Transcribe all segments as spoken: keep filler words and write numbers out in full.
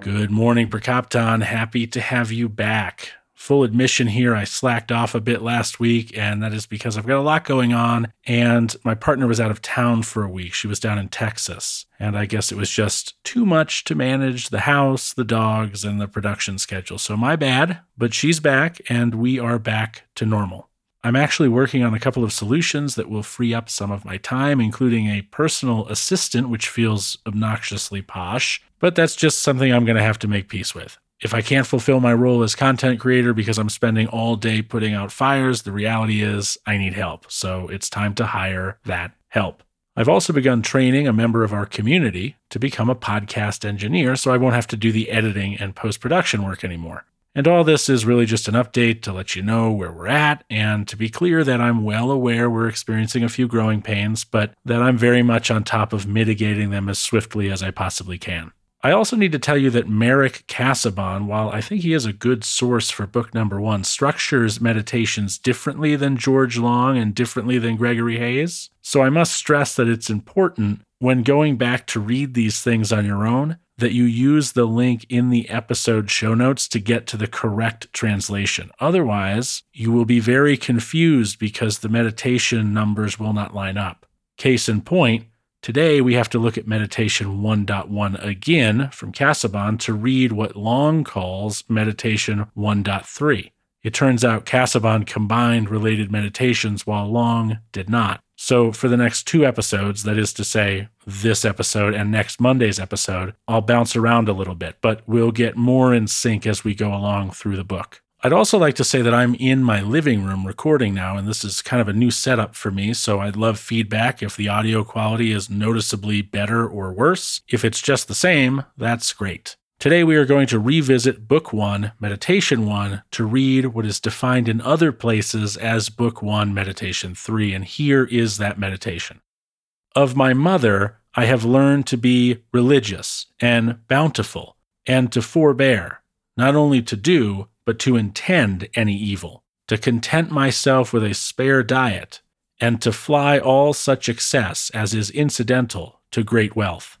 Good morning, Perkoptan. Happy to have you back. Full admission here, I slacked off a bit last week, and that is because I've got a lot going on, and my partner was out of town for a week. She was down in Texas, and I guess it was just too much to manage the house, the dogs, and the production schedule. So my bad, but she's back, and we are back to normal. I'm actually working on a couple of solutions that will free up some of my time, including a personal assistant, which feels obnoxiously posh, but that's just something I'm going to have to make peace with. If I can't fulfill my role as content creator because I'm spending all day putting out fires, the reality is I need help. So it's time to hire that help. I've also begun training a member of our community to become a podcast engineer so I won't have to do the editing and post-production work anymore. And all this is really just an update to let you know where we're at and to be clear that I'm well aware we're experiencing a few growing pains, but that I'm very much on top of mitigating them as swiftly as I possibly can. I also need to tell you that Merrick Casaubon, while I think he is a good source for book number one, structures meditations differently than George Long and differently than Gregory Hayes. So I must stress that it's important when going back to read these things on your own that you use the link in the episode show notes to get to the correct translation. Otherwise, you will be very confused because the meditation numbers will not line up. Case in point, today, we have to look at meditation one point one again from Casaubon to read what Long calls meditation one point three. It turns out Casaubon combined related meditations while Long did not. So for the next two episodes, that is to say this episode and next Monday's episode, I'll bounce around a little bit, but we'll get more in sync as we go along through the book. I'd also like to say that I'm in my living room recording now, and this is kind of a new setup for me, so I'd love feedback if the audio quality is noticeably better or worse. If it's just the same, that's great. Today we are going to revisit Book one, Meditation one, to read what is defined in other places as Book one, Meditation three, and here is that meditation. Of my mother, I have learned to be religious and bountiful, and to forbear, not only to do, but to intend any evil, to content myself with a spare diet, and to fly all such excess as is incidental to great wealth.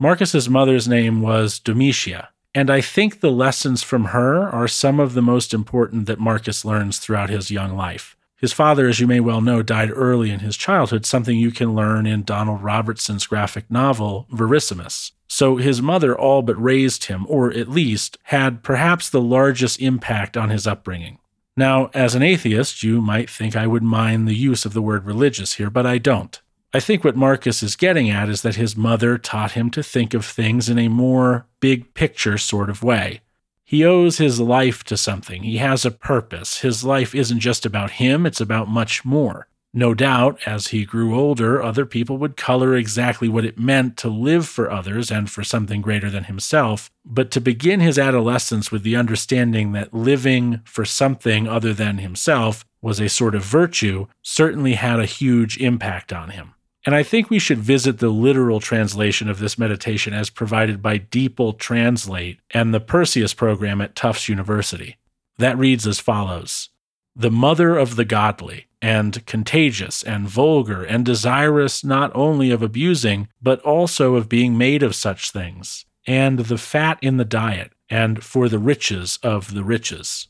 Marcus's mother's name was Domitia, and I think the lessons from her are some of the most important that Marcus learns throughout his young life. His father, as you may well know, died early in his childhood, something you can learn in Donald Robertson's graphic novel, Verissimus. So his mother all but raised him, or at least had perhaps the largest impact on his upbringing. Now, as an atheist, you might think I would mind the use of the word religious here, but I don't. I think what Marcus is getting at is that his mother taught him to think of things in a more big-picture sort of way. He owes his life to something. He has a purpose. His life isn't just about him, it's about much more. No doubt, as he grew older, other people would color exactly what it meant to live for others and for something greater than himself, but to begin his adolescence with the understanding that living for something other than himself was a sort of virtue certainly had a huge impact on him. And I think we should visit the literal translation of this meditation as provided by DeepL Translate and the Perseus program at Tufts University. That reads as follows. The mother of the godly, and contagious, and vulgar, and desirous not only of abusing, but also of being made of such things, and the fat in the diet, and for the riches of the riches.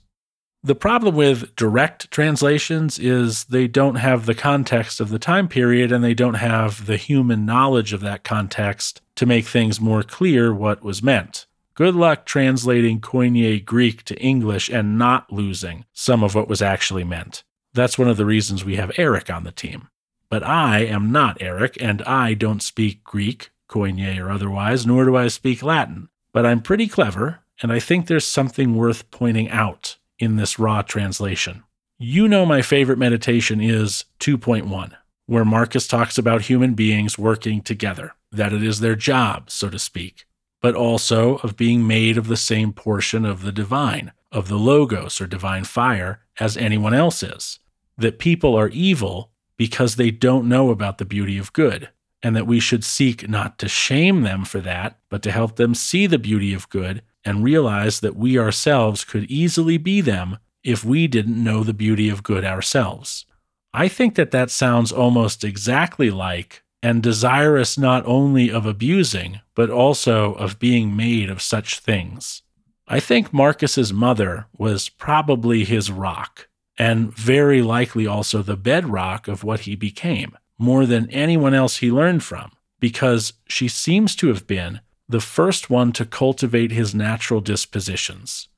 The problem with direct translations is they don't have the context of the time period, and they don't have the human knowledge of that context to make things more clear what was meant. Good luck translating Koine Greek to English and not losing some of what was actually meant. That's one of the reasons we have Eric on the team. But I am not Eric, and I don't speak Greek, Koine or otherwise, nor do I speak Latin. But I'm pretty clever, and I think there's something worth pointing out in this raw translation. You know my favorite meditation is two point one, where Marcus talks about human beings working together, that it is their job, so to speak, but also of being made of the same portion of the divine, of the Logos or divine fire, as anyone else is, that people are evil because they don't know about the beauty of good, and that we should seek not to shame them for that, but to help them see the beauty of good and realize that we ourselves could easily be them if we didn't know the beauty of good ourselves. I think that that sounds almost exactly like, and desirous not only of abusing, but also of being made of such things. I think Marcus's mother was probably his rock, and very likely also the bedrock of what he became, more than anyone else he learned from, because she seems to have been the first one to cultivate his natural dispositions.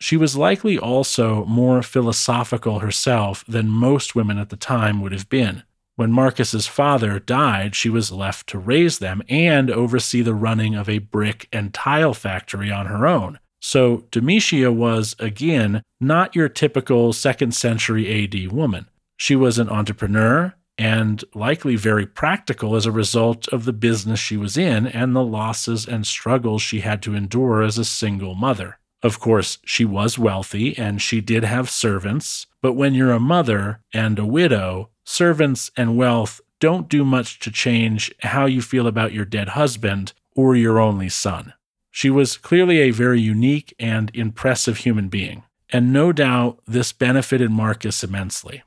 She was likely also more philosophical herself than most women at the time would have been. When Marcus's father died, she was left to raise them and oversee the running of a brick and tile factory on her own. So Domitia was, again, not your typical second century A D woman. She was an entrepreneur, and likely very practical as a result of the business she was in and the losses and struggles she had to endure as a single mother. Of course, she was wealthy and she did have servants, but when you're a mother and a widow, servants and wealth don't do much to change how you feel about your dead husband or your only son. She was clearly a very unique and impressive human being, and no doubt this benefited Marcus immensely.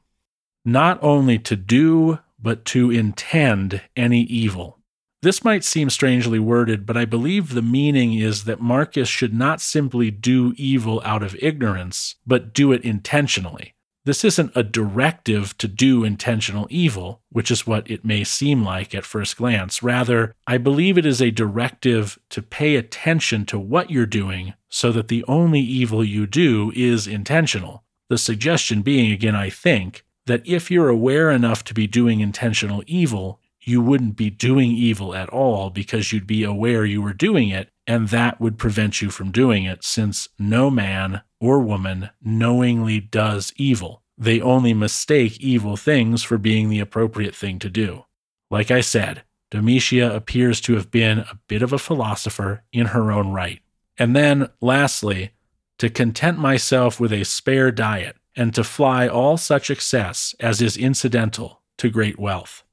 Not only to do, but to intend any evil. This might seem strangely worded, but I believe the meaning is that Marcus should not simply do evil out of ignorance, but do it intentionally. This isn't a directive to do intentional evil, which is what it may seem like at first glance. Rather, I believe it is a directive to pay attention to what you're doing so that the only evil you do is intentional. The suggestion being, again, I think, that if you're aware enough to be doing intentional evil, you wouldn't be doing evil at all because you'd be aware you were doing it, and that would prevent you from doing it, since no man or woman knowingly does evil. They only mistake evil things for being the appropriate thing to do. Like I said, Domitia appears to have been a bit of a philosopher in her own right. And then, lastly, to content myself with a spare diet, and to fly all such excess as is incidental to great wealth.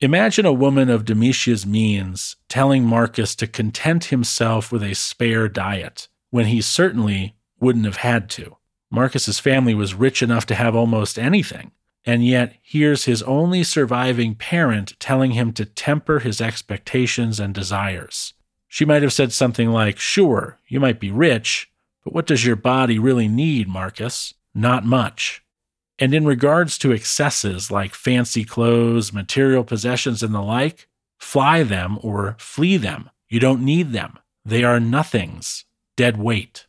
Imagine a woman of Domitia's means telling Marcus to content himself with a spare diet, when he certainly wouldn't have had to. Marcus's family was rich enough to have almost anything, and yet here's his only surviving parent telling him to temper his expectations and desires. She might have said something like, "Sure, you might be rich, but what does your body really need, Marcus? Not much." And in regards to excesses like fancy clothes, material possessions, and the like, fly them or flee them. You don't need them. They are nothings, dead weight.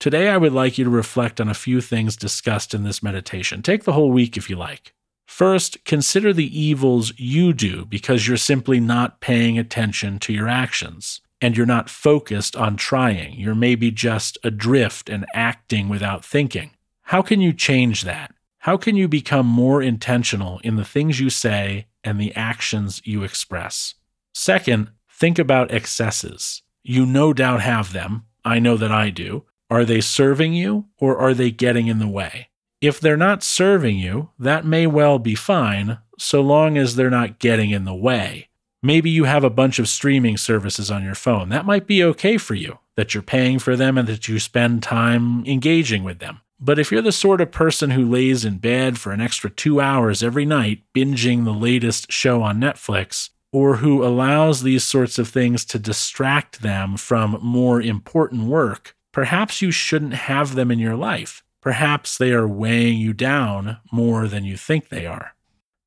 Today, I would like you to reflect on a few things discussed in this meditation. Take the whole week if you like. First, consider the evils you do because you're simply not paying attention to your actions, and you're not focused on trying. You're maybe just adrift and acting without thinking. How can you change that? How can you become more intentional in the things you say and the actions you express? Second, think about excesses. You no doubt have them. I know that I do. Are they serving you, or are they getting in the way? If they're not serving you, that may well be fine, so long as they're not getting in the way. Maybe you have a bunch of streaming services on your phone. That might be okay for you, that you're paying for them and that you spend time engaging with them. But if you're the sort of person who lays in bed for an extra two hours every night binging the latest show on Netflix, or who allows these sorts of things to distract them from more important work, perhaps you shouldn't have them in your life. Perhaps they are weighing you down more than you think they are.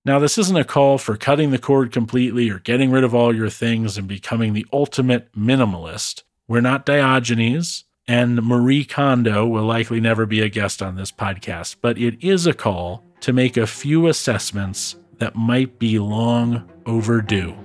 Now, this isn't a call for cutting the cord completely or getting rid of all your things and becoming the ultimate minimalist. We're not Diogenes, and Marie Kondo will likely never be a guest on this podcast, but it is a call to make a few assessments that might be long overdue.